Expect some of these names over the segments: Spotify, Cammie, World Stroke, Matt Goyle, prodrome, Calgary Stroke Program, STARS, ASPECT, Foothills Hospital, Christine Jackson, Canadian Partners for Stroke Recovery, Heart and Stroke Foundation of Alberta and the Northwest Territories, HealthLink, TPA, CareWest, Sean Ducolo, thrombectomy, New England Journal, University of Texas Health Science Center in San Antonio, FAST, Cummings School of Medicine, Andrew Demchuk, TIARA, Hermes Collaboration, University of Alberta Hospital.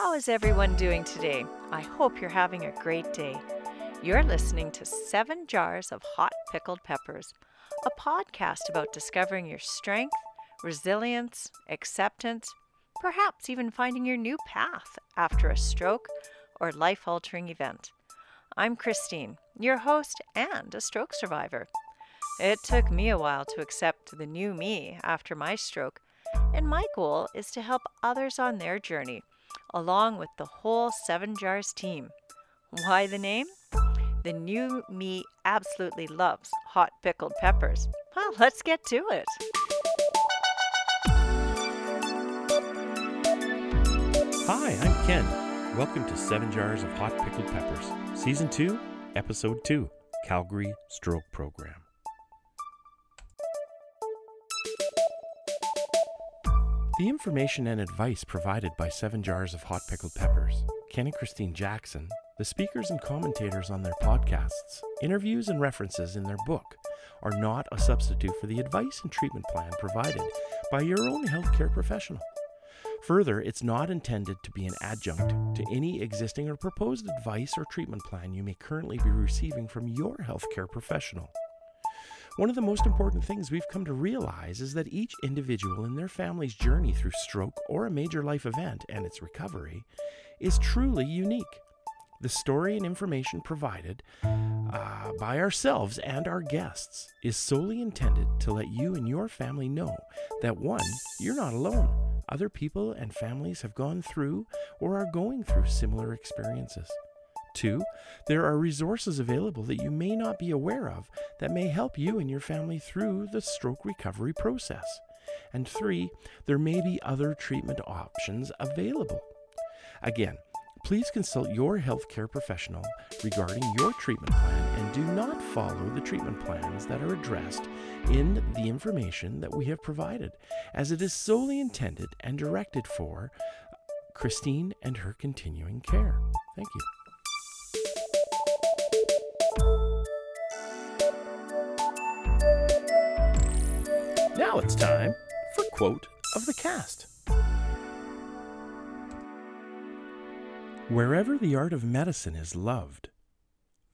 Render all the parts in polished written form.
How is everyone doing today? I hope you're having a great day. You're listening to 7 Jars of Hot Pickled Peppers, a podcast about discovering your strength, resilience, acceptance, perhaps even finding your new path after a stroke or life-altering event. I'm Christine, your host and a stroke survivor. It took me a while to accept the new me after my stroke, and my goal is to help others on their journey, along with the whole Seven Jars team. Why the name? The new me absolutely loves hot pickled peppers. Well, let's get to it. Hi, I'm Ken. Welcome to 7 Jars of Hot Pickled Peppers, Season 2, Episode 2, Calgary Stroke Program. The information and advice provided by 7 Jars of Hot Pickled Peppers, Ken and Christine Jackson, the speakers and commentators on their podcasts, interviews and references in their book, are not a substitute for the advice and treatment plan provided by your own healthcare professional. Further, it's not intended to be an adjunct to any existing or proposed advice or treatment plan you may currently be receiving from your healthcare professional. One of the most important things we've come to realize is that each individual in their family's journey through stroke or a major life event and its recovery is truly unique. The story and information provided by ourselves and our guests is solely intended to let you and your family know that, one, you're not alone. Other people and families have gone through or are going through similar experiences. 2, there are resources available that you may not be aware of that may help you and your family through the stroke recovery process. And 3, there may be other treatment options available. Again, please consult your healthcare professional regarding your treatment plan and do not follow the treatment plans that are addressed in the information that we have provided, as it is solely intended and directed for Christine and her continuing care. Thank you. Now it's time for Quote of the Cast. Wherever the art of medicine is loved,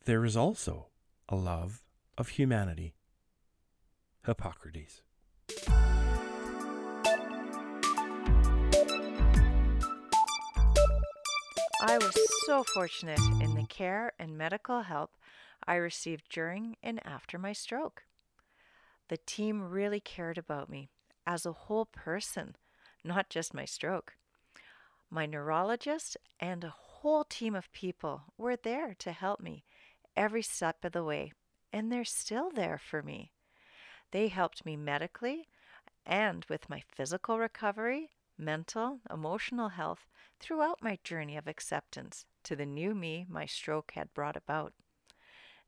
there is also a love of humanity. Hippocrates. I was so fortunate in the care and medical help I received during and after my stroke. The team really cared about me as a whole person, not just my stroke. My neurologist and a whole team of people were there to help me every step of the way, and they're still there for me. They helped me medically and with my physical recovery, mental, emotional health throughout my journey of acceptance to the new me my stroke had brought about.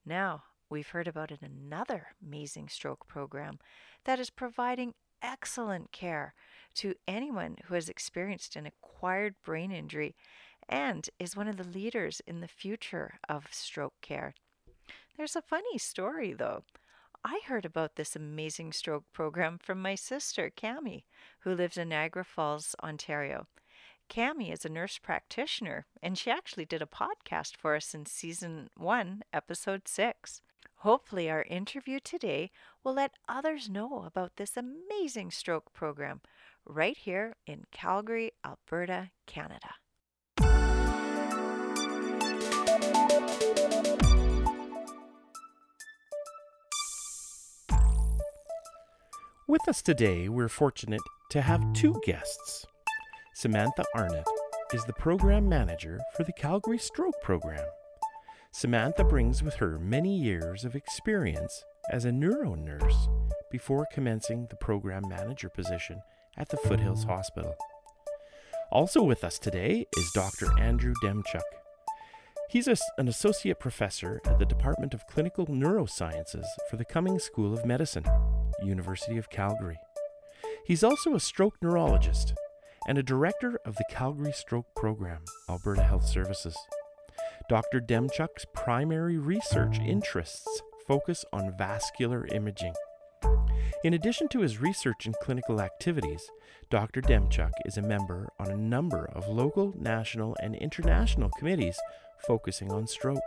Now we've heard about another amazing stroke program that is providing excellent care to anyone who has experienced an acquired brain injury and is one of the leaders in the future of stroke care. There's a funny story, though. I heard about this amazing stroke program from my sister, Cammie, who lives in Niagara Falls, Ontario. Cammie is a nurse practitioner, and she actually did a podcast for us in Season 1, Episode 6. Hopefully our interview today will let others know about this amazing stroke program right here in Calgary, Alberta, Canada. With us today, we're fortunate to have two guests. Samantha Arnott is the program manager for the Calgary Stroke Program. Samantha brings with her many years of experience as a neuro nurse before commencing the program manager position at the Foothills Hospital. Also with us today is Dr. Andrew Demchuk. He's an associate professor at the Department of Clinical Neurosciences for the Cummings School of Medicine, University of Calgary. He's also a stroke neurologist and a director of the Calgary Stroke Program, Alberta Health Services. Dr. Demchuk's primary research interests focus on vascular imaging. In addition to his research and clinical activities, Dr. Demchuk is a member on a number of local, national, and international committees focusing on stroke.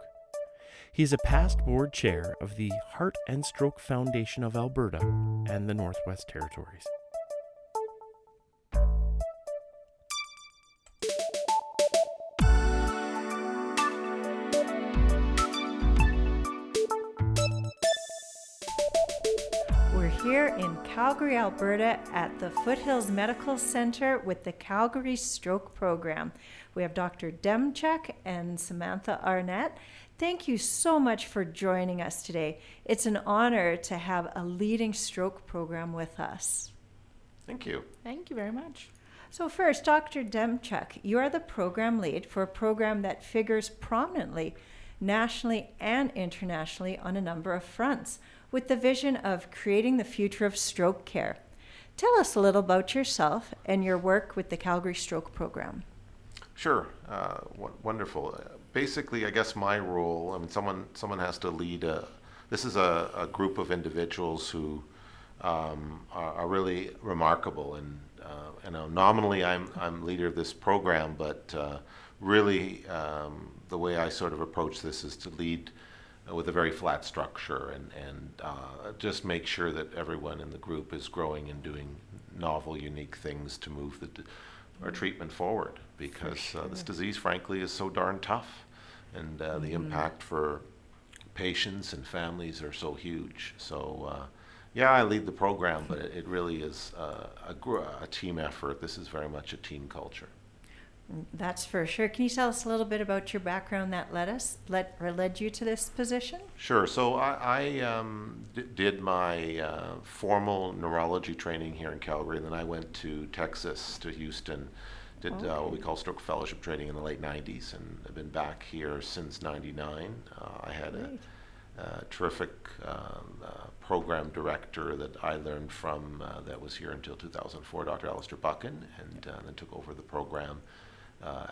He is a past board chair of the Heart and Stroke Foundation of Alberta and the Northwest Territories. Here in Calgary, Alberta at the Foothills Medical Center with the Calgary Stroke Program. We have Dr. Demchuk and Samantha Arnott. Thank you so much for joining us today. It's an honor to have a leading stroke program with us. Thank you. Thank you very much. So first, Dr. Demchuk, you are the program lead for a program that figures prominently nationally and internationally on a number of fronts, with the vision of creating the future of stroke care. Tell us a little about yourself and your work with the Calgary Stroke Program. Sure, wonderful. Basically, I guess my role, I mean, someone has to lead this is a group of individuals who are really remarkable, and nominally I'm leader of this program, but really the way I sort of approach this is to lead with a very flat structure and just make sure that everyone in the group is growing and doing novel, unique things to move our treatment forward, because this disease, frankly, is so darn tough, and the impact for patients and families are so huge. So I lead the program, but it really is a team effort. This is very much a team culture. That's for sure. Can you tell us a little bit about your background that led you to this position? Sure. So I did my formal neurology training here in Calgary, and then I went to Texas, to Houston, did what we call stroke fellowship training in the late 90s, and I've been back here since 99. I had a terrific program director that I learned from that was here until 2004, Dr. Alistair Buchan, and then took over the program.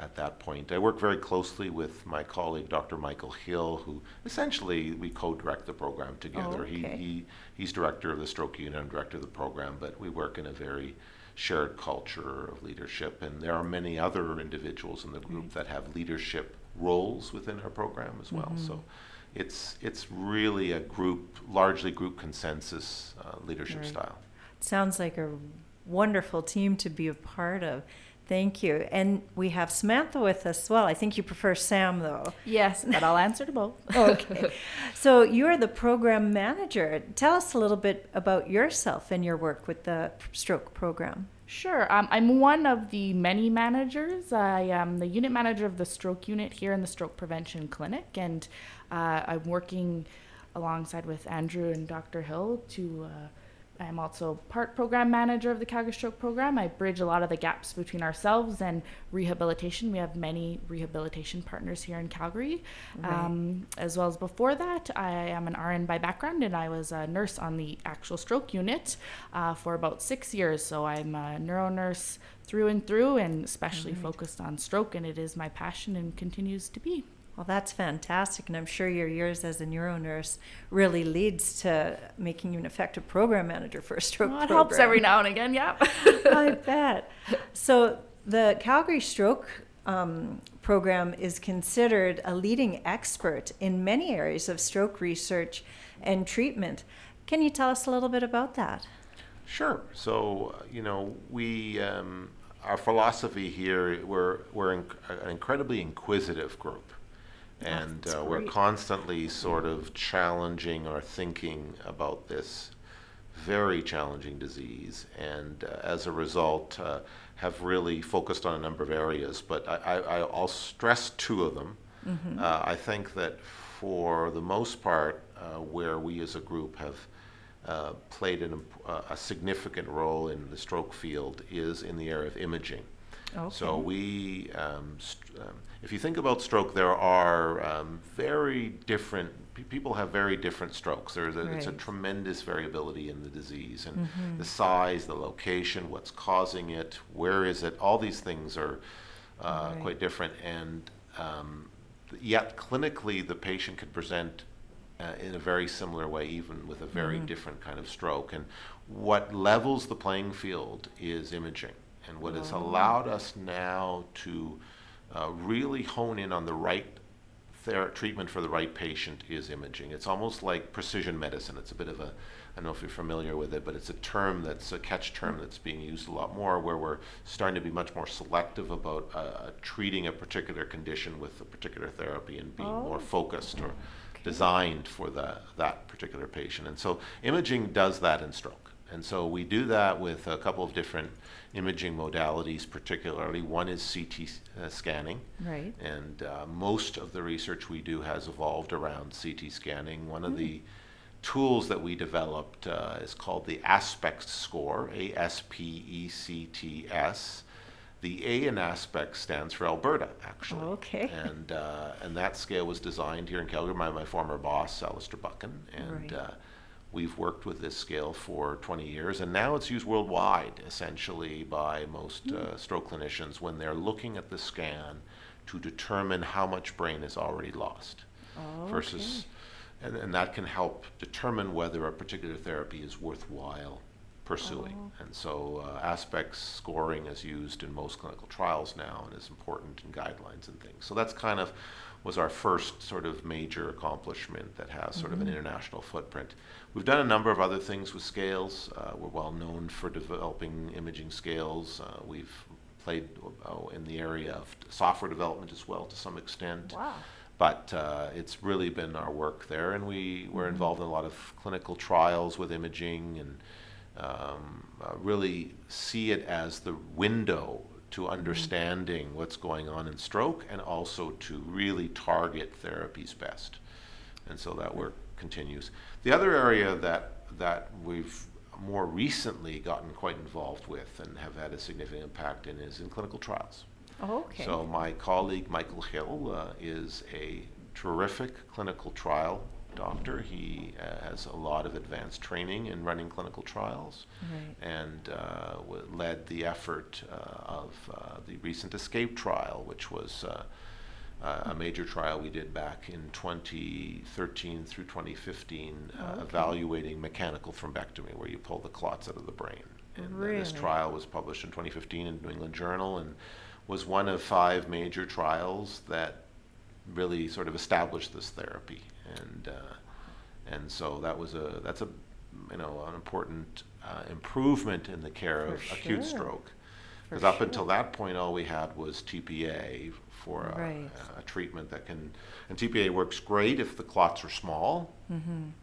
At that point, I work very closely with my colleague, Dr. Michael Hill, who essentially we co-direct the program together. He's director of the stroke unit, I'm director of the program, but we work in a very shared culture of leadership. And there are many other individuals in the group that have leadership roles within our program as well. So it's really a largely group consensus leadership style. Sounds like a wonderful team to be a part of. Thank you. And we have Samantha with us as well. I think you prefer Sam, though. Yes, but I'll answer to both. Okay. So you're the program manager. Tell us a little bit about yourself and your work with the stroke program. Sure. I'm one of the many managers. I am the unit manager of the stroke unit here in the Stroke Prevention Clinic, and I'm working alongside with Andrew and Dr. Hill to... I'm also part program manager of the Calgary Stroke Program. I bridge a lot of the gaps between ourselves and rehabilitation. We have many rehabilitation partners here in Calgary. Right. As well as before that, I am an RN by background, and I was a nurse on the actual stroke unit for about 6 years. So I'm a neuro nurse through and through, and especially focused on stroke, and it is my passion and continues to be. Well, that's fantastic, and I'm sure your years as a neuro nurse really leads to making you an effective program manager for a stroke program. It helps every now and again, yeah. I bet. So the Calgary Stroke Program is considered a leading expert in many areas of stroke research and treatment. Can you tell us a little bit about that? Sure. So, we... our philosophy here, we're an incredibly inquisitive group. And we're constantly sort of challenging our thinking about this very challenging disease, and as a result have really focused on a number of areas, but I'll stress two of them. I think that for the most part where we as a group have played a significant role in the stroke field is in the area of imaging. Okay. So we, if you think about stroke, there are very different, people have very different strokes. It's a tremendous variability in the disease, and the size, the location, what's causing it, where is it, all these things are quite different. And yet clinically the patient could present in a very similar way, even with a very different kind of stroke. And what levels the playing field is imaging. And what has allowed us now to really hone in on the right treatment for the right patient is imaging. It's almost like precision medicine. It's a bit of a, I don't know if you're familiar with it, but it's a term that's a catch term that's being used a lot more, where we're starting to be much more selective about treating a particular condition with a particular therapy and being more focused or designed for that particular patient. And so imaging does that in stroke. And so we do that with a couple of different imaging modalities, particularly. One is CT scanning. Right. And most of the research we do has evolved around CT scanning. One of the tools that we developed is called the ASPECT score, ASPECTS. The A in ASPECT stands for Alberta, actually. Okay. And that scale was designed here in Calgary by my former boss, Alistair Buchan. And we've worked with this scale for 20 years, and now it's used worldwide, essentially, by most stroke clinicians when they're looking at the scan to determine how much brain is already lost. Versus, and that can help determine whether a particular therapy is worthwhile pursuing. And so ASPECT scoring is used in most clinical trials now and is important in guidelines and things. So that's kind of was our first sort of major accomplishment that has sort of an international footprint. We've done a number of other things with scales. We're well known for developing imaging scales. We've played in the area of software development as well to some extent. Wow. But it's really been our work there, and we were involved in a lot of clinical trials with imaging and really see it as the window to understanding what's going on in stroke and also to really target therapies best. And so that work continues. The other area that we've more recently gotten quite involved with and have had a significant impact in is in clinical trials. Okay. So my colleague Michael Hill is a terrific clinical trial doctor. He has a lot of advanced training in running clinical trials and led the effort of the recent ESCAPE trial, which was a major trial we did back in 2013 through 2015 evaluating mechanical thrombectomy, where you pull the clots out of the brain. And this trial was published in 2015 in New England Journal and was one of 5 major trials that really sort of established this therapy. And so that's a an important improvement in the care of acute stroke, because up until that point all we had was TPA for a treatment that can, and TPA works great if the clots are small in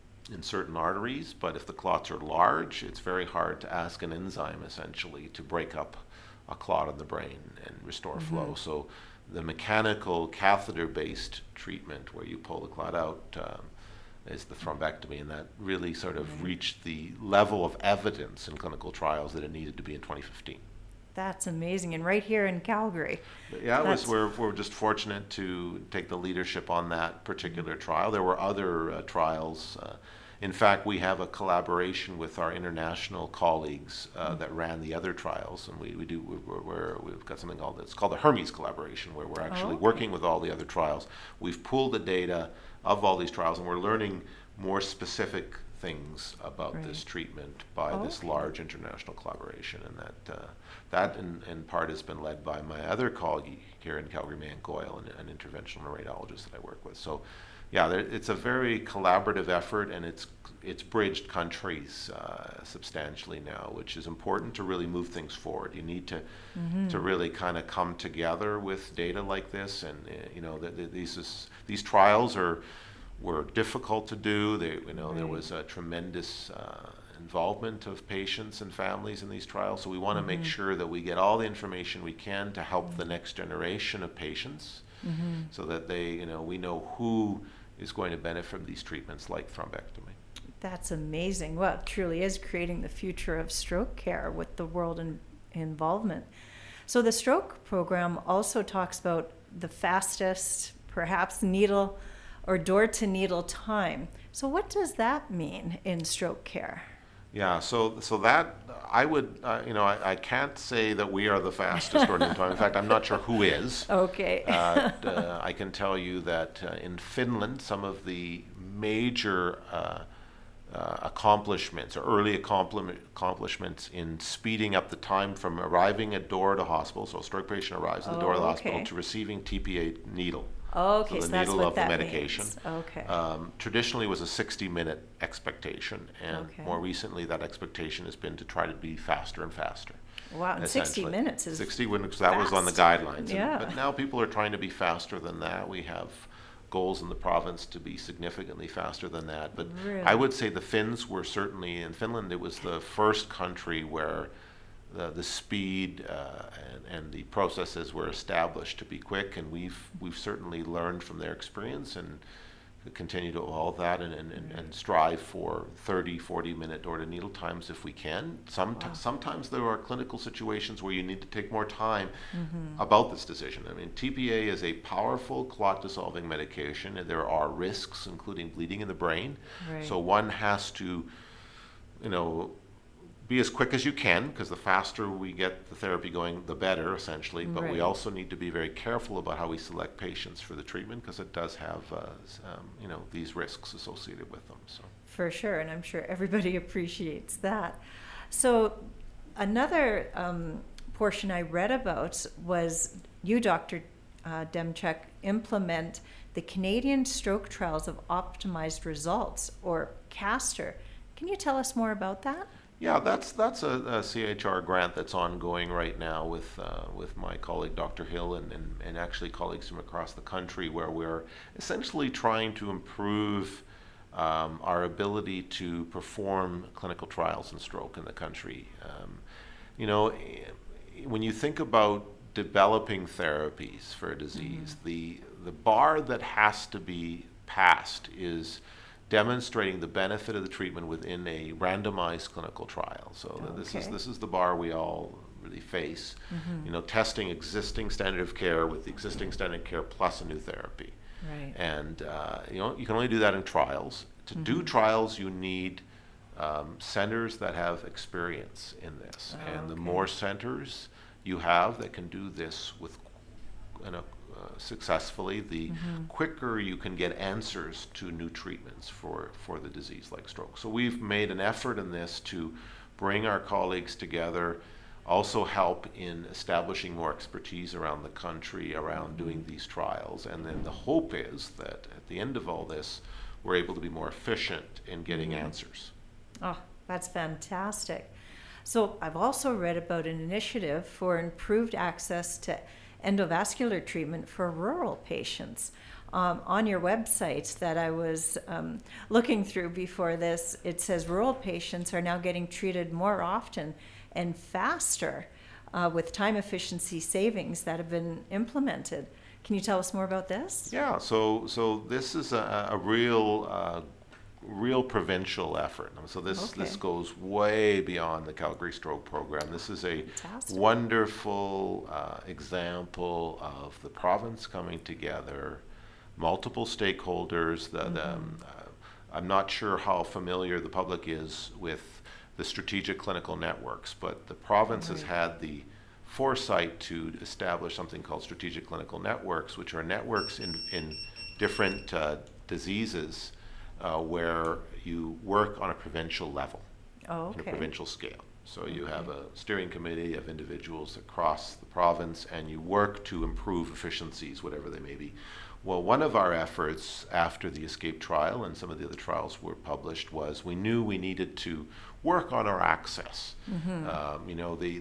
certain arteries, but if the clots are large, it's very hard to ask an enzyme essentially to break up a clot in the brain and restore flow. So the mechanical catheter-based treatment where you pull the clot out is the thrombectomy, and that really sort of reached the level of evidence in clinical trials that it needed to be in 2015. That's amazing, and right here in Calgary. Yeah, we're just fortunate to take the leadership on that particular trial. There were other trials. In fact, we have a collaboration with our international colleagues that ran the other trials, and we've got something called the Hermes Collaboration, where we're actually working with all the other trials. We've pooled the data of all these trials, and we're learning more specific things about this treatment by this large international collaboration, and that in part has been led by my other colleague here in Calgary, Matt Goyle, an interventional radiologist that I work with. So. Yeah, it's a very collaborative effort, and it's bridged countries substantially now, which is important to really move things forward. You need to really kind of come together with data like this, and these trials were difficult to do. They, there was a tremendous involvement of patients and families in these trials. So we want to make sure that we get all the information we can to help the next generation of patients. So that they, we know who is going to benefit from these treatments like thrombectomy. That's amazing. Well, it truly is creating the future of stroke care with the world involvement. So the stroke program also talks about the fastest, perhaps needle or door to needle time. So what does that mean in stroke care? Yeah, so that I would, I can't say that we are the fastest or in time. In fact, I'm not sure who is. Okay. I can tell you that in Finland, some of the major accomplishments or early accomplishments in speeding up the time from arriving at door to hospital. So a stroke patient arrives at the door of the hospital to receiving TPA needle. Okay, so the needle of the medication. Okay. Traditionally was a 60-minute expectation, and more recently that expectation has been to try to be faster and faster. Wow, and 60 minutes is 60 minutes, that was on the guidelines. Yeah. But now people are trying to be faster than that. We have goals in the province to be significantly faster than that. But really? I would say the Finns were certainly, in Finland, it was the first country where the speed and the processes were established to be quick, and we've certainly learned from their experience and continue to evolve that and strive for 30, 40-minute door-to-needle times if we can. Sometimes there are clinical situations where you need to take more time about this decision. I mean, TPA is a powerful clot-dissolving medication, and there are risks, including bleeding in the brain. Right. So one has to, be as quick as you can, because the faster we get the therapy going, the better, essentially. But we also need to be very careful about how we select patients for the treatment, because it does have, these risks associated with them. So. For sure, and I'm sure everybody appreciates that. So another portion I read about was you, Dr. Demchuk, implement the Canadian Stroke Trials of Optimized Results, or CASTR. Can you tell us more about that? Yeah, that's a CHR grant that's ongoing right now with my colleague Dr. Hill and actually colleagues from across the country, where we're essentially trying to improve our ability to perform clinical trials in stroke in the country. When you think about developing therapies for a disease, the bar that has to be passed is demonstrating the benefit of the treatment within a randomized clinical trial. So this is the bar we all really face. Testing existing standard of care with the existing standard of care plus a new therapy. Right. And you can only do that in trials. To do trials, you need centers that have experience in this. The more centers you have that can do this with successfully, the quicker you can get answers to new treatments for the disease like stroke. So we've made an effort in this to bring our colleagues together, also help in establishing more expertise around the country around doing these trials. And then the hope is that at the end of all this, we're able to be more efficient in getting answers. Oh, that's fantastic. So I've also read about an initiative for improved access to endovascular treatment for rural patients on your website that I was looking through before this. It says rural patients are now getting treated more often and faster with time efficiency savings that have been implemented. Can you tell us more about this? Yeah, so this is a real provincial effort. So this goes way beyond the Calgary Stroke Program. This is a wonderful example of the province coming together, multiple stakeholders. I'm not sure how familiar the public is with the strategic clinical networks, but the province has had the foresight to establish something called strategic clinical networks, which are networks in different diseases where you work on a provincial level, on a provincial scale. So you have a steering committee of individuals across the province, and you work to improve efficiencies, whatever they may be. Well, one of our efforts after the ESCAPE trial, and some of the other trials were published, was we knew we needed to work on our access.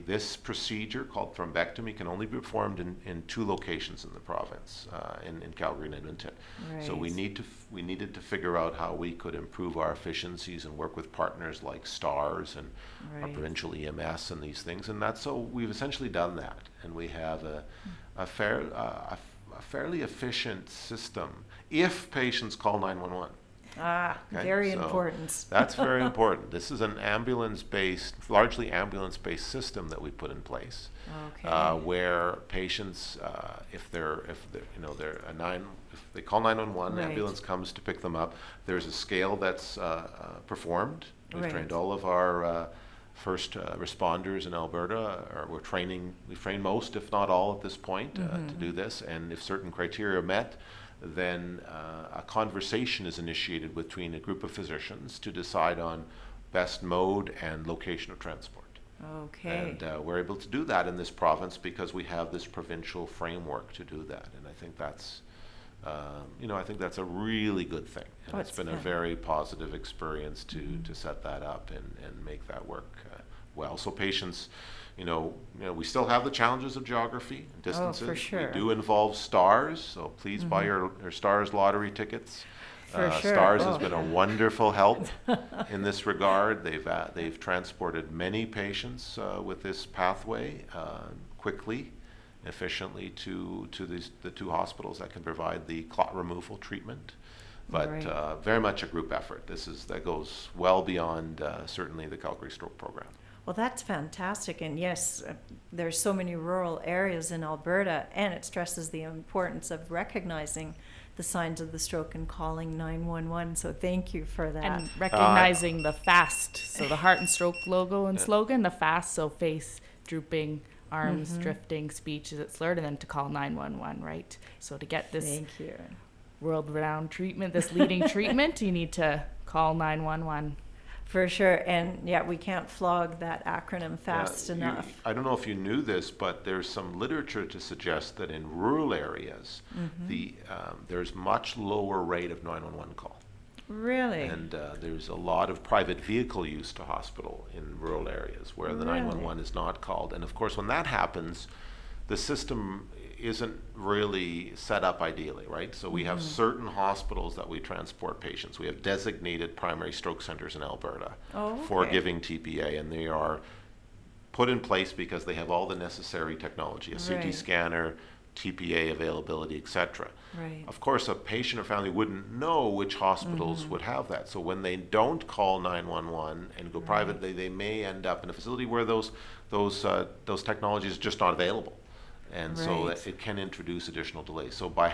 This procedure called thrombectomy can only be performed in two locations in the province, in Calgary and Edmonton. Right. So we needed to figure out how we could improve our efficiencies and work with partners like STARS and our provincial EMS and these things. And that's so we've essentially done that, and we have a fairly efficient system if patients call 911. Very important. That's very important. This is an largely ambulance-based system that we put in place, where patients, if they call 911, an ambulance comes to pick them up. There's a scale that's performed. We've trained all of our first responders in Alberta, or we've trained most, if not all, at this point to do this. And if certain criteria are met, then a conversation is initiated between a group of physicians to decide on best mode and location of transport. Okay. And we're able to do that in this province because we have this provincial framework to do that. And I think that's, I think that's a really good thing. And it's been a very positive experience to set that up and make that work well. So patients, we still have the challenges of geography and distances. Oh, for sure. We do involve STARS, so please buy your STARS lottery tickets. Sure. STARS has been a wonderful help in this regard. They've transported many patients with this pathway quickly, efficiently to the two hospitals that can provide the clot removal treatment. But right. Very much a group effort. That goes well beyond certainly the Calgary Stroke Program. Well, that's fantastic, and yes, there's so many rural areas in Alberta, and it stresses the importance of recognizing the signs of the stroke and calling 911, so thank you for that. And recognizing the FAST, so the Heart and Stroke logo and slogan, the FAST, so face, drooping, arms, drifting, speech, is it slurred, and then to call 911, right? So to get this world-renowned treatment, this leading treatment, you need to call 911. For sure, and yeah, we can't flog that acronym fast enough. I don't know if you knew this, but there's some literature to suggest that in rural areas, there's much lower rate of 911 call. Really? And there's a lot of private vehicle use to hospital in rural areas where the 911 is not called. And of course, when that happens, the system isn't really set up ideally, right? So we have certain hospitals that we transport patients. We have designated primary stroke centers in Alberta for giving TPA, and they are put in place because they have all the necessary technology, a CT scanner, TPA availability, etc. Right. Of course, a patient or family wouldn't know which hospitals would have that. So when they don't call 911 and go private, they may end up in a facility where those technologies are just not available. And so it can introduce additional delays. So by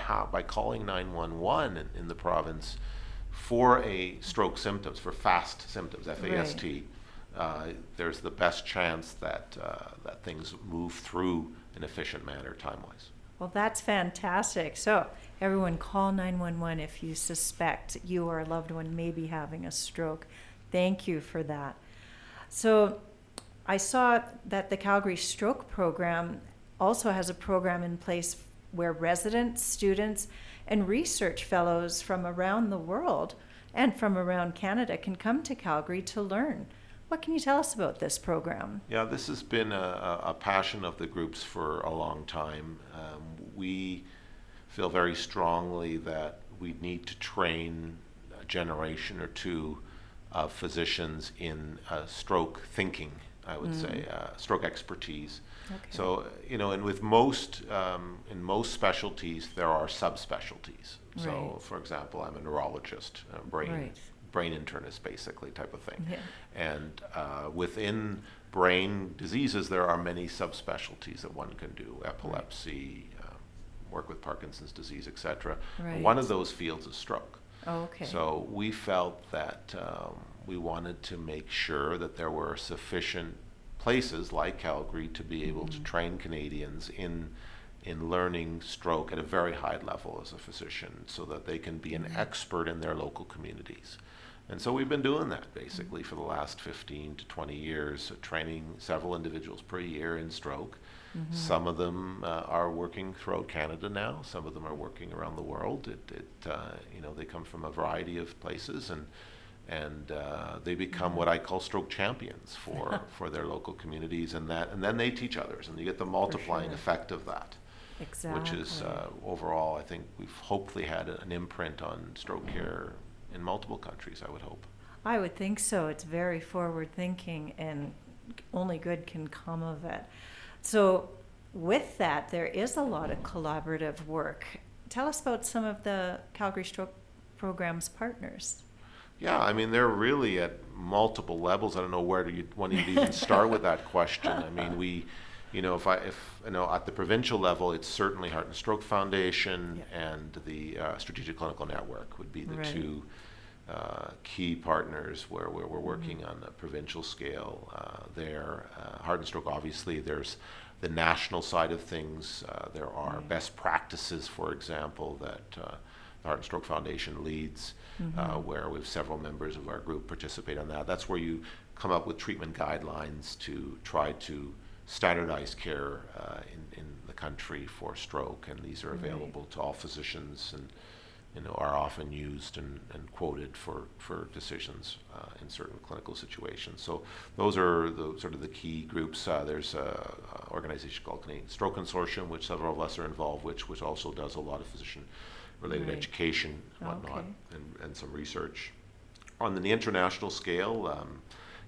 calling 911 in the province for a stroke symptoms, for FAST symptoms, F-A-S-T, there's the best chance that things move through an efficient manner time-wise. Well, that's fantastic. So everyone call 911 if you suspect you or a loved one may be having a stroke. Thank you for that. So I saw that the Calgary Stroke Program also has a program in place where residents, students, and research fellows from around the world and from around Canada can come to Calgary to learn. What can you tell us about this program? Yeah, this has been a passion of the groups for a long time. We feel very strongly that we need to train a generation or two of physicians in stroke thinking, I would say, stroke expertise. Okay. So, and with most, in most specialties, there are subspecialties. Right. So, for example, I'm a neurologist, brain internist, basically, type of thing. Yeah. And within brain diseases, there are many subspecialties that one can do, epilepsy, work with Parkinson's disease, etc. Right. One of those fields is stroke. Oh, okay. So we felt that we wanted to make sure that there were sufficient places like Calgary to be able to train Canadians in learning stroke at a very high level as a physician so that they can be an expert in their local communities. And so we've been doing that basically for the last 15 to 20 years, so training several individuals per year in stroke. Some of them are working throughout Canada now. Some of them are working around the world. They come from a variety of places and they become what I call stroke champions for their local communities, and then they teach others, and you get the multiplying effect of that, which is overall, I think we've hopefully had an imprint on stroke care in multiple countries, I would hope. I would think so. It's very forward-thinking, and only good can come of it. So with that, there is a lot of collaborative work. Tell us about some of the Calgary Stroke Program's partners. Yeah, I mean, they're really at multiple levels. I don't know where one would even start with that question. I mean, we, at the provincial level, it's certainly Heart and Stroke Foundation and the Strategic Clinical Network would be the two key partners where we're working on the provincial scale there. Heart and Stroke, obviously, there's the national side of things, there are best practices, for example, that the Heart and Stroke Foundation leads, where we have several members of our group participate on that. That's where you come up with treatment guidelines to try to standardize care in the country for stroke, and these are available to all physicians and are often used and quoted for decisions in certain clinical situations. So those are the sort of the key groups. There's an organization called Canadian Stroke Consortium, which several of us are involved, which also does a lot of physician-related education and whatnot, and some research. On the international scale,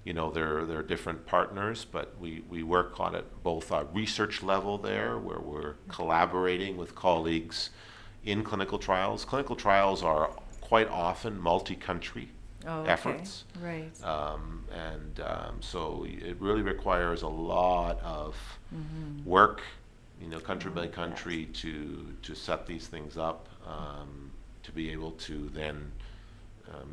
there are different partners, but we work on it both at research level there, where we're collaborating with colleagues in clinical trials. Clinical trials are quite often multi-country efforts. Right. So it really requires a lot of work, country by country, to set these things up, to be able to then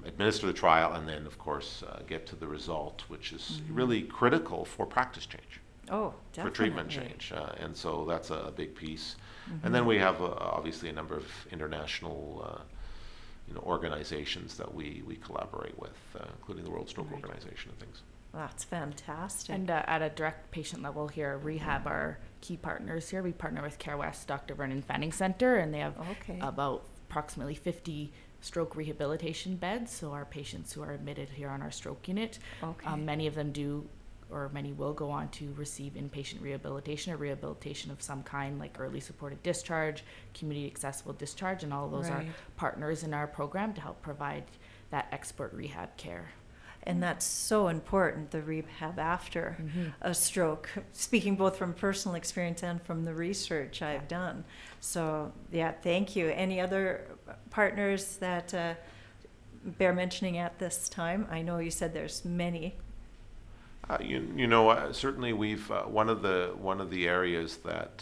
administer the trial and then, of course, get to the result, which is really critical for practice change. Oh, definitely. For treatment change, and so that's a big piece. And then we have obviously a number of international, organizations that we collaborate with, including the World Stroke Organization and things. Well, that's fantastic. And at a direct patient level here, rehab are key partners here. We partner with CareWest, Dr. Vernon Fanning Center, and they have about approximately 50 stroke rehabilitation beds. So our patients who are admitted here on our stroke unit, many of them do, or many will go on to receive inpatient rehabilitation or rehabilitation of some kind, like early supported discharge, community accessible discharge, and all of those are partners in our program to help provide that expert rehab care. And that's so important, the rehab after a stroke, speaking both from personal experience and from the research I've done. So thank you. Any other partners that bear mentioning at this time? I know you said there's many. Certainly we've one of the areas that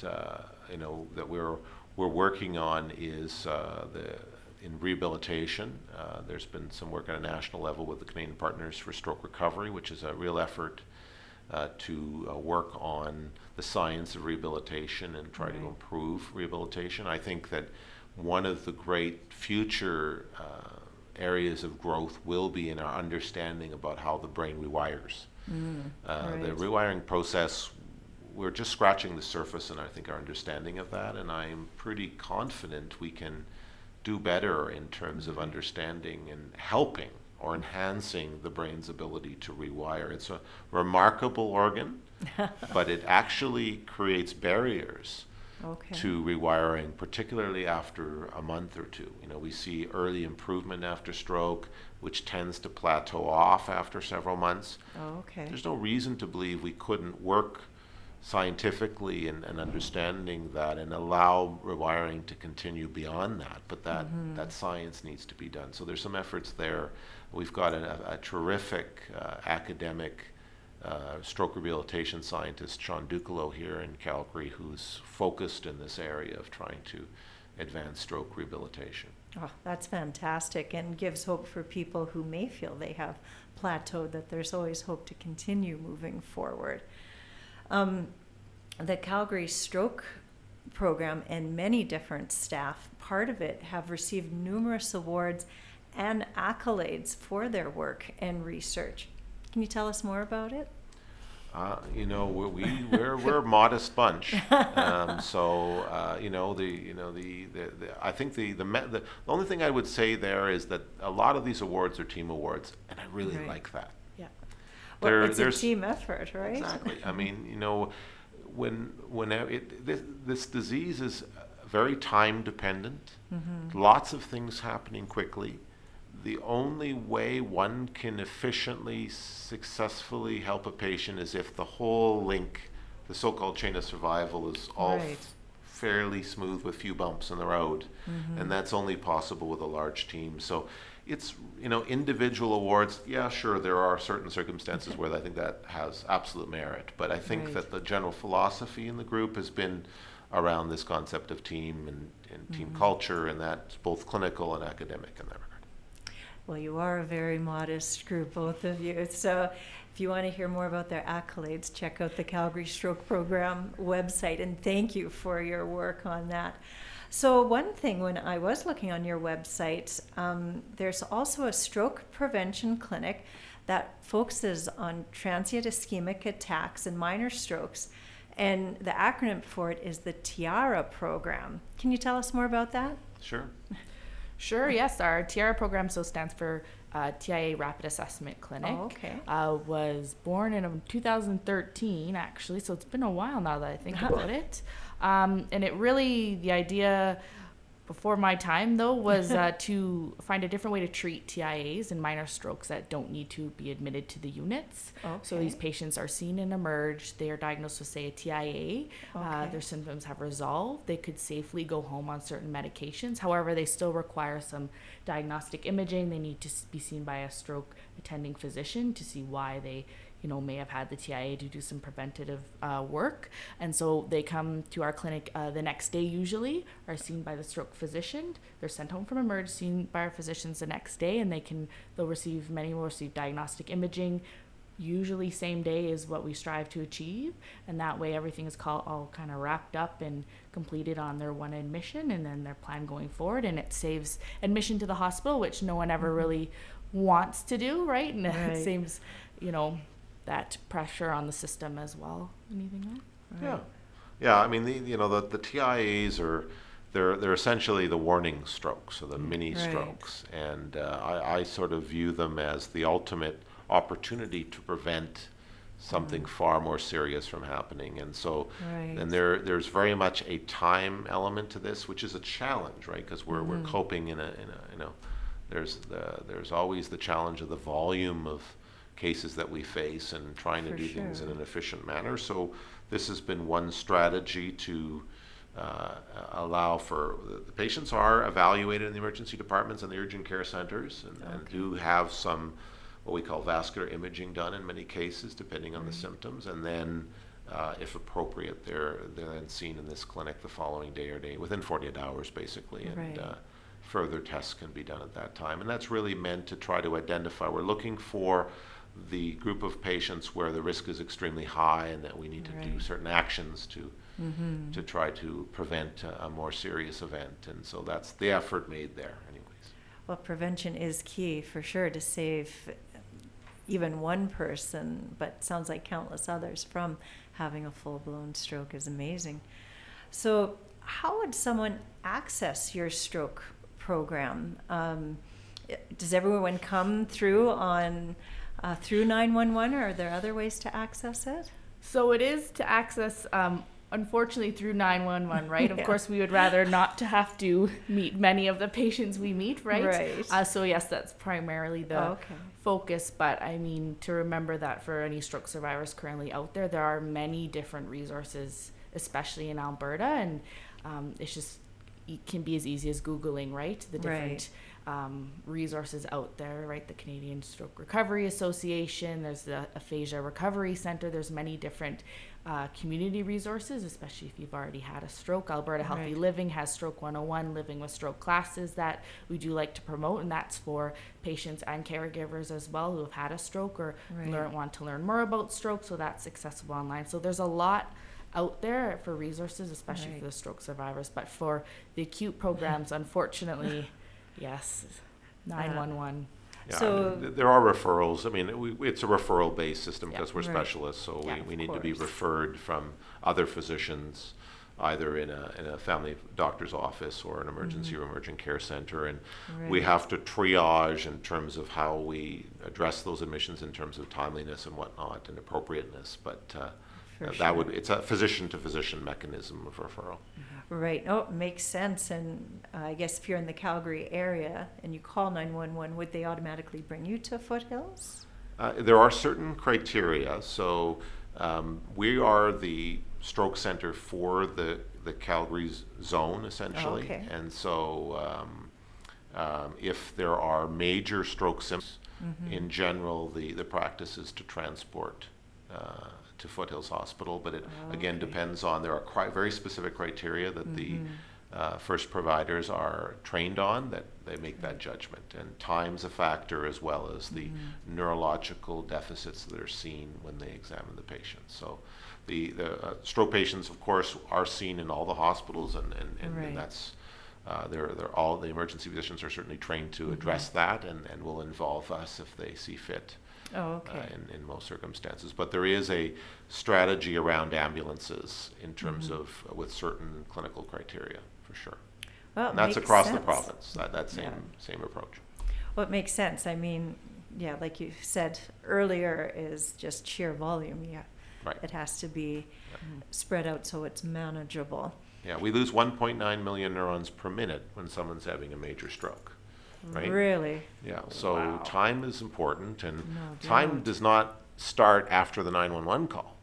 that we're working on is in rehabilitation. There's been some work at a national level with the Canadian Partners for Stroke Recovery, which is a real effort to work on the science of rehabilitation and try to improve rehabilitation. I think that one of the great future areas of growth will be in our understanding about how the brain rewires. The rewiring process, we're just scratching the surface in, I think, our understanding of that, and I'm pretty confident we can do better in terms of understanding and helping or enhancing the brain's ability to rewire. It's a remarkable organ, but it actually creates barriers to rewiring, particularly after a month or two. We see early improvement after stroke, which tends to plateau off after several months. There's no reason to believe we couldn't work scientifically and understanding that and allow rewiring to continue beyond that, but that that science needs to be done. So there's some efforts there. We've got a terrific academic stroke rehabilitation scientist, Sean Ducolo, here in Calgary, who's focused in this area of trying to advance stroke rehabilitation. Oh, that's fantastic, and gives hope for people who may feel they have plateaued, that there's always hope to continue moving forward. The Calgary Stroke Program and many different staff, part of it, have received numerous awards and accolades for their work and research. Can you tell us more about it? We're a modest bunch, I think the only thing I would say there is that a lot of these awards are team awards, and I really like that. Yeah, well, it's a team effort, right? Exactly. I mean, when this disease is very time dependent, lots of things happening quickly. The only way one can efficiently, successfully help a patient is if the whole link, the so-called chain of survival, is all fairly smooth with few bumps in the road. And that's only possible with a large team. So it's, individual awards, there are certain circumstances where I think that has absolute merit. But I think that the general philosophy in the group has been around this concept of team and team culture, and that's both clinical and academic in that regard. Well, you are a very modest group, both of you. So if you want to hear more about their accolades, check out the Calgary Stroke Program website, and thank you for your work on that. So one thing, when I was looking on your website, there's also a stroke prevention clinic that focuses on transient ischemic attacks and minor strokes, and the acronym for it is the TIARA program. Can you tell us more about that? Sure, yes. Our TIARA program, so stands for TIA Rapid Assessment Clinic, was born in 2013, actually, so it's been a while now that I think about it. And it really, the idea before my time, though, was to find a different way to treat TIAs and minor strokes that don't need to be admitted to the units. So these patients are seen and emerge. They are diagnosed with, say, a TIA. Their symptoms have resolved. They could safely go home on certain medications. However, they still require some diagnostic imaging. They need to be seen by a stroke attending physician to see why they may have had the TIA, to do some preventative work. And so they come to our clinic the next day usually, are seen by the stroke physician. They're sent home from emerge, seen by our physicians the next day, and many will receive diagnostic imaging, usually same day is what we strive to achieve. And that way everything is all kind of wrapped up and completed on their one admission, and then their plan going forward. And it saves admission to the hospital, which no one ever really wants to do, right? And it seems, that pressure on the system as well. Anything else? Yeah. I mean, the TIAs are they're essentially the warning strokes or the mini strokes, and I sort of view them as the ultimate opportunity to prevent something far more serious from happening. And so, and there's very much a time element to this, which is a challenge, right? Because we're coping in a there's always the challenge of the volume of cases that we face and trying to do things in an efficient manner. So this has been one strategy to allow for the patients are evaluated in the emergency departments and the urgent care centers, and do have some what we call vascular imaging done in many cases, depending on the symptoms, and then if appropriate, they're then seen in this clinic the following day or within 48 hours basically, and further tests can be done at that time. And that's really meant to try to identify, we're looking for the group of patients where the risk is extremely high and that we need to do certain actions to try to prevent a more serious event. And so that's the effort made there anyways. Well, prevention is key for sure to save even one person, but sounds like countless others from having a full-blown stroke is amazing. So how would someone access your stroke program? Does everyone come through on through 911, or are there other ways to access it? So it is to access, unfortunately, through 911, right? Of course, we would rather not to have to meet many of the patients we meet, right? So yes, that's primarily the focus. But I mean, to remember that for any stroke survivors currently out there, there are many different resources, especially in Alberta, and it can be as easy as Googling, right? The different resources out there, right? The Canadian Stroke Recovery Association, there's the Aphasia Recovery Center, there's many different community resources, especially if you've already had a stroke. Alberta Healthy Living has Stroke 101, Living with Stroke classes that we do like to promote, and that's for patients and caregivers as well who have had a stroke or want to learn more about stroke, so that's accessible online. So there's a lot out there for resources, especially for the stroke survivors. But for the acute programs, unfortunately, 911. So there are referrals. I mean, it's a referral-based system because we're specialists, so we need to be referred from other physicians, either in a family doctor's office or an emergency or urgent care center, and we have to triage in terms of how we address those admissions in terms of timeliness and whatnot and appropriateness. But it's a physician-to-physician mechanism of referral. Right. Oh, makes sense. And I guess if you're in the Calgary area and you call 911, would they automatically bring you to Foothills? There are certain criteria. So we are the stroke center for the Calgary zone, essentially. And so if there are major stroke symptoms, in general, the practice is to transport to Foothills Hospital, but it again depends on, there are very specific criteria that first providers are trained on, that they make that judgment. And time's a factor, as well as the neurological deficits that are seen when they examine the patient. So the stroke patients, of course, are seen in all the hospitals, and that's they're all the emergency physicians are certainly trained to address that, and will involve us if they see fit. Oh, okay. In most circumstances. But there is a strategy around ambulances in terms of with certain clinical criteria, for sure. Well, and that's across the province, that same approach. Well, it makes sense. I mean, yeah, like you said earlier, is just sheer volume. Yeah, right. It has to be spread out so it's manageable. Yeah, we lose 1.9 million neurons per minute when someone's having a major stroke. Right? Really? Yeah. So time is important, and time does not start after the 911 call.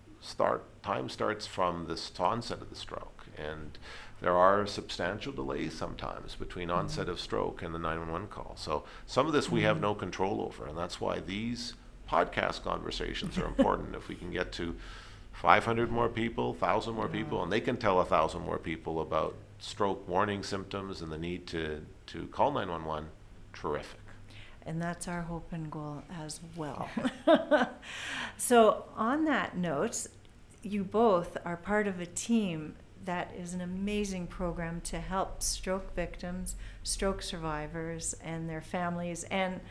Time starts from the onset of the stroke, and there are substantial delays sometimes between onset of stroke and the 911 call. So some of this we have no control over, and that's why these podcast conversations are important. If we can get to 500 more people, 1,000 more people, and they can tell 1,000 more people about stroke warning symptoms and the need to call 911, terrific. And that's our hope and goal as well. So on that note, you both are part of a team that is an amazing program to help stroke victims, stroke survivors, and their families, and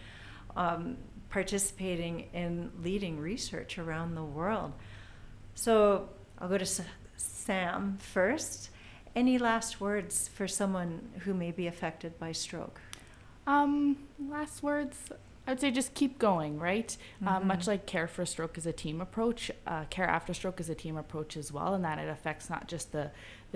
participating in leading research around the world. So I'll go to Sam first. Any last words for someone who may be affected by stroke? Last words, I would say just keep going, right? Much like care for stroke is a team approach, care after stroke is a team approach as well, and that it affects not just the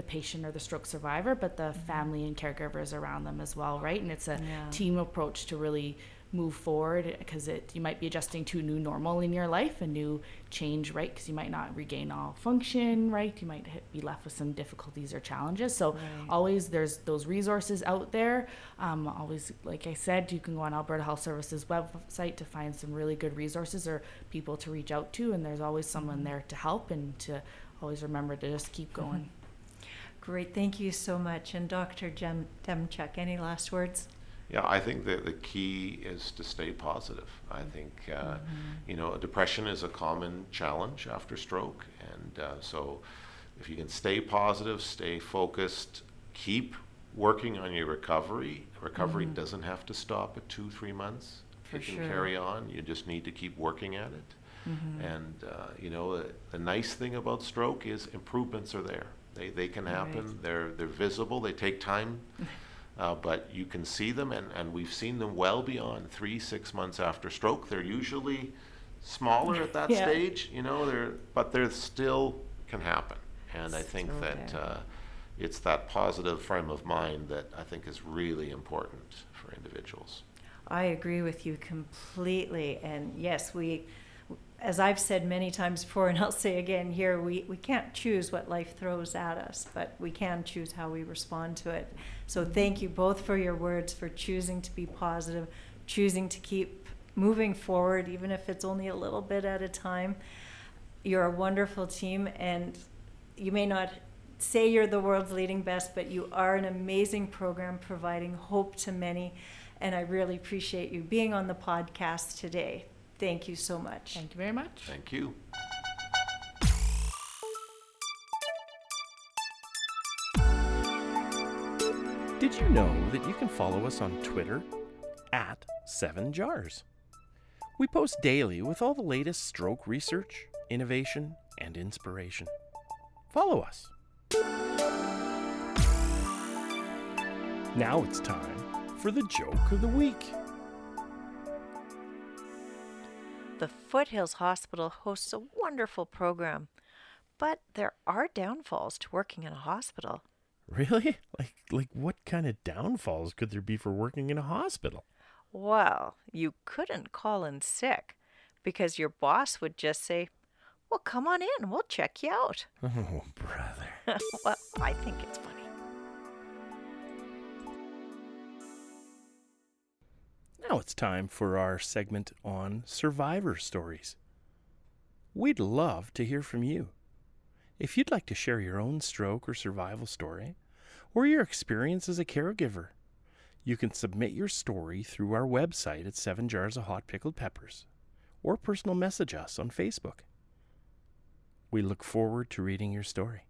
patient or the stroke survivor, but the family and caregivers around them as well, right? And it's a team approach to really move forward, because you might be adjusting to a new normal in your life, a new change, right? Because you might not regain all function, right? You might be left with some difficulties or challenges. So always there's those resources out there. Always, like I said, you can go on Alberta Health Services website to find some really good resources or people to reach out to, and there's always someone there to help, and to always remember to just keep going. Great, thank you so much. And Dr. Demchuk, any last words? Yeah, I think that the key is to stay positive. I think, depression is a common challenge after stroke. And so if you can stay positive, stay focused, keep working on your recovery. Recovery doesn't have to stop at 2-3 months. You can carry on. You just need to keep working at it. And, the nice thing about stroke is improvements are there. They can happen. Right. They're visible. They take time. But you can see them, and we've seen them well beyond 3-6 months after stroke. They're usually smaller at that stage, but they're still can happen. And I think that it's that positive frame of mind that I think is really important for individuals. I agree with you completely. And yes, we, as I've said many times before, and I'll say again here, we can't choose what life throws at us, but we can choose how we respond to it. So thank you both for your words, for choosing to be positive, choosing to keep moving forward, even if it's only a little bit at a time. You're a wonderful team, and you may not say you're the world's leading best, but you are an amazing program providing hope to many, and I really appreciate you being on the podcast today. Thank you so much. Thank you very much. Thank you. Did you know that you can follow us on Twitter at 7Jars? We post daily with all the latest stroke research, innovation, and inspiration. Follow us. Now it's time for the joke of the week. The Foothills Hospital hosts a wonderful program, but there are downfalls to working in a hospital. Really? Like what kind of downfalls could there be for working in a hospital? Well, you couldn't call in sick, because your boss would just say, well, come on in, we'll check you out. Oh, brother. Well, I think it's funny. Now it's time for our segment on survivor stories. We'd love to hear from you. If you'd like to share your own stroke or survival story, or your experience as a caregiver. You can submit your story through our website at 7 Jars of Hot Pickled Peppers, or personal message us on Facebook. We look forward to reading your story.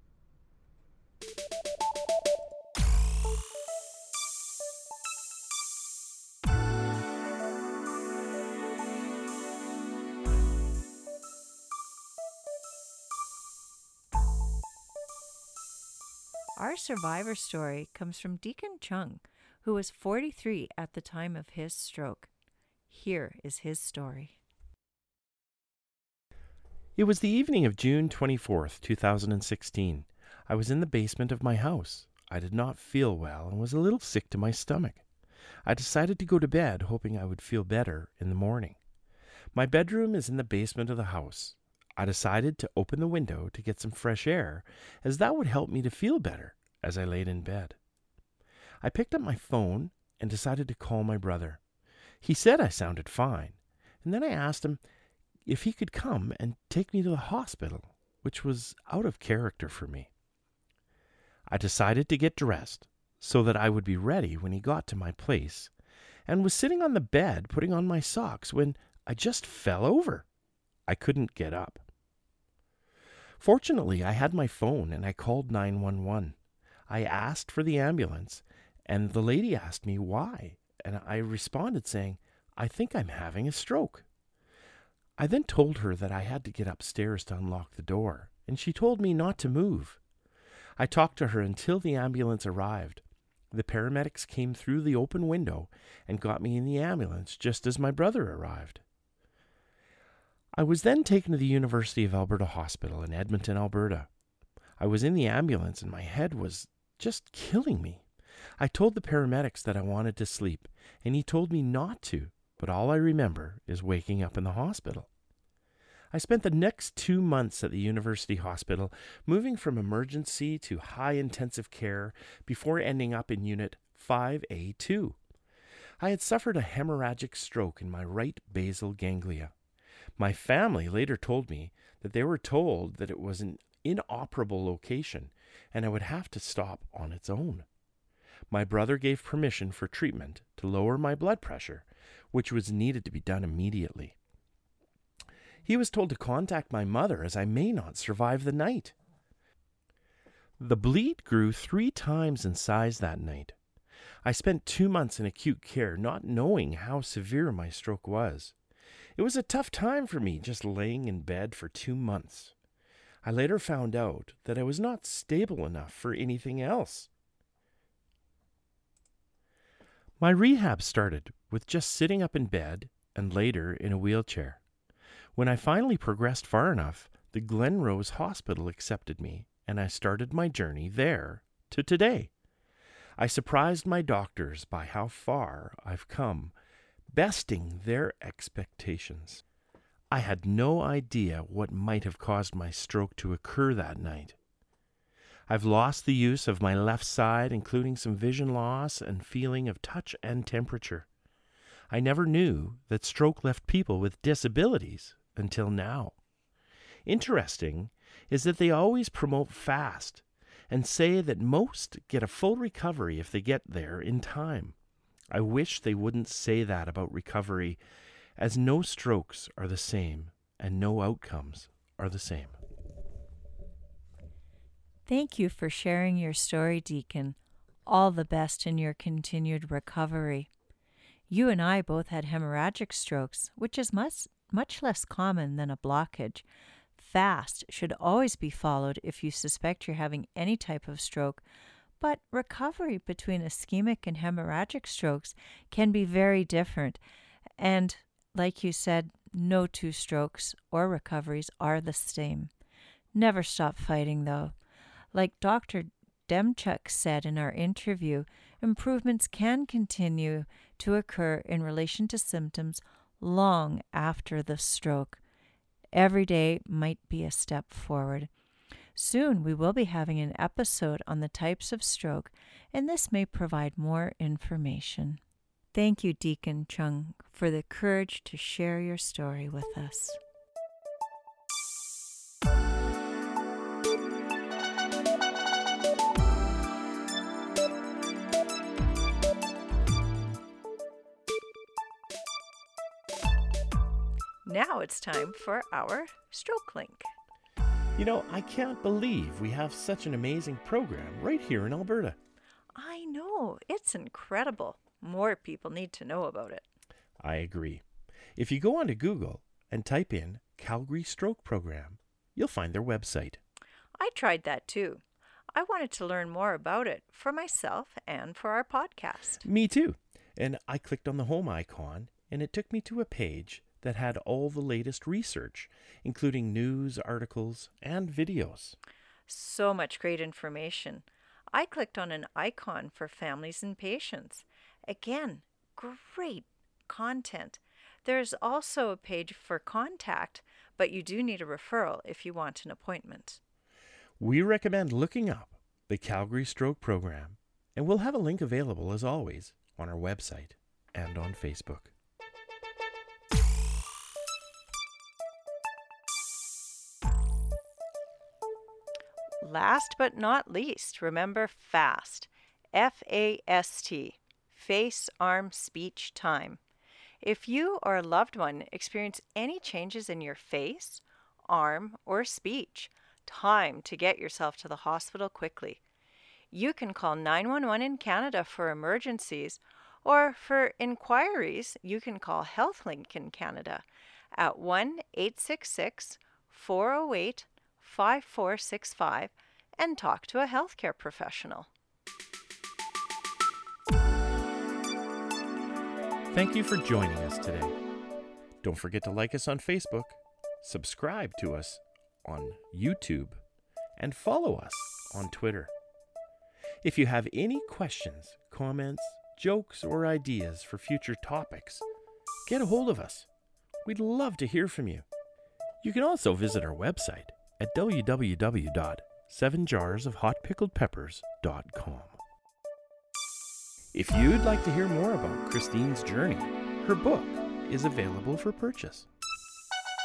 Our survivor story comes from Deacon Chung, who was 43 at the time of his stroke. Here is his story. It was the evening of June 24th, 2016. I was in the basement of my house. I did not feel well and was a little sick to my stomach. I decided to go to bed, hoping I would feel better in the morning. My bedroom is in the basement of the house. I decided to open the window to get some fresh air, as that would help me to feel better as I laid in bed. I picked up my phone and decided to call my brother. He said I sounded fine, and then I asked him if he could come and take me to the hospital, which was out of character for me. I decided to get dressed so that I would be ready when he got to my place, and was sitting on the bed putting on my socks when I just fell over. I couldn't get up. Fortunately, I had my phone and I called 911. I asked for the ambulance, and the lady asked me why, and I responded saying, "I think I'm having a stroke." I then told her that I had to get upstairs to unlock the door, and she told me not to move. I talked to her until the ambulance arrived. The paramedics came through the open window and got me in the ambulance just as my brother arrived. I was then taken to the University of Alberta Hospital in Edmonton, Alberta. I was in the ambulance and my head was just killing me. I told the paramedics that I wanted to sleep, and he told me not to, but all I remember is waking up in the hospital. I spent the next 2 months at the University Hospital, moving from emergency to high intensive care before ending up in Unit 5A2. I had suffered a hemorrhagic stroke in my right basal ganglia. My family later told me that they were told that it was an inoperable location and I would have to stop on its own. My brother gave permission for treatment to lower my blood pressure, which was needed to be done immediately. He was told to contact my mother, as I may not survive the night. The bleed grew 3 times in size that night. I spent 2 months in acute care, not knowing how severe my stroke was. It was a tough time for me, just laying in bed for 2 months. I later found out that I was not stable enough for anything else. My rehab started with just sitting up in bed and later in a wheelchair. When I finally progressed far enough, the Glen Rose Hospital accepted me, and I started my journey there to today. I surprised my doctors by how far I've come, besting their expectations. I had no idea what might have caused my stroke to occur that night. I've lost the use of my left side, including some vision loss and feeling of touch and temperature. I never knew that stroke left people with disabilities until now. Interesting is that they always promote FAST and say that most get a full recovery if they get there in time. I wish they wouldn't say that about recovery, as no strokes are the same and no outcomes are the same. Thank you for sharing your story, Deacon. All the best in your continued recovery. You and I both had hemorrhagic strokes, which is much less common than a blockage. FAST should always be followed if you suspect you're having any type of stroke, but recovery between ischemic and hemorrhagic strokes can be very different. And like you said, no two strokes or recoveries are the same. Never stop fighting, though. Like Dr. Demchuk said in our interview, improvements can continue to occur in relation to symptoms long after the stroke. Every day might be a step forward. Soon we will be having an episode on the types of stroke, and this may provide more information. Thank you, Deacon Chung, for the courage to share your story with us. Now it's time for our Stroke Link. You know, I can't believe we have such an amazing program right here in Alberta. I know, it's incredible. More people need to know about it. I agree. If you go onto Google and type in Calgary Stroke Program, you'll find their website. I tried that too. I wanted to learn more about it for myself and for our podcast. Me too. And I clicked on the home icon and it took me to a page that had all the latest research, including news, articles, and videos. So much great information. I clicked on an icon for families and patients. Again, great content. There's also a page for contact, but you do need a referral if you want an appointment. We recommend looking up the Calgary Stroke Program, and we'll have a link available, as always, on our website and on Facebook. Last but not least, remember FAST, F-A-S-T, face, arm, speech, time. If you or a loved one experience any changes in your face, arm, or speech, time to get yourself to the hospital quickly. You can call 911 in Canada for emergencies, or for inquiries, you can call HealthLink in Canada at 1-866-408-5465 and talk to a healthcare professional. Thank you for joining us today. Don't forget to like us on Facebook, subscribe to us on YouTube, and follow us on Twitter. If you have any questions, comments, jokes, or ideas for future topics, get a hold of us. We'd love to hear from you. You can also visit our website at www.7jarsofhotpickledpeppers.com. If you'd like to hear more about Christine's journey, her book is available for purchase.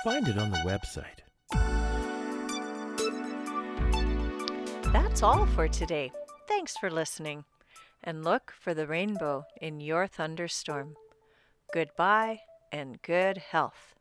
Find it on the website. That's all for today. Thanks for listening. And look for the rainbow in your thunderstorm. Goodbye and good health.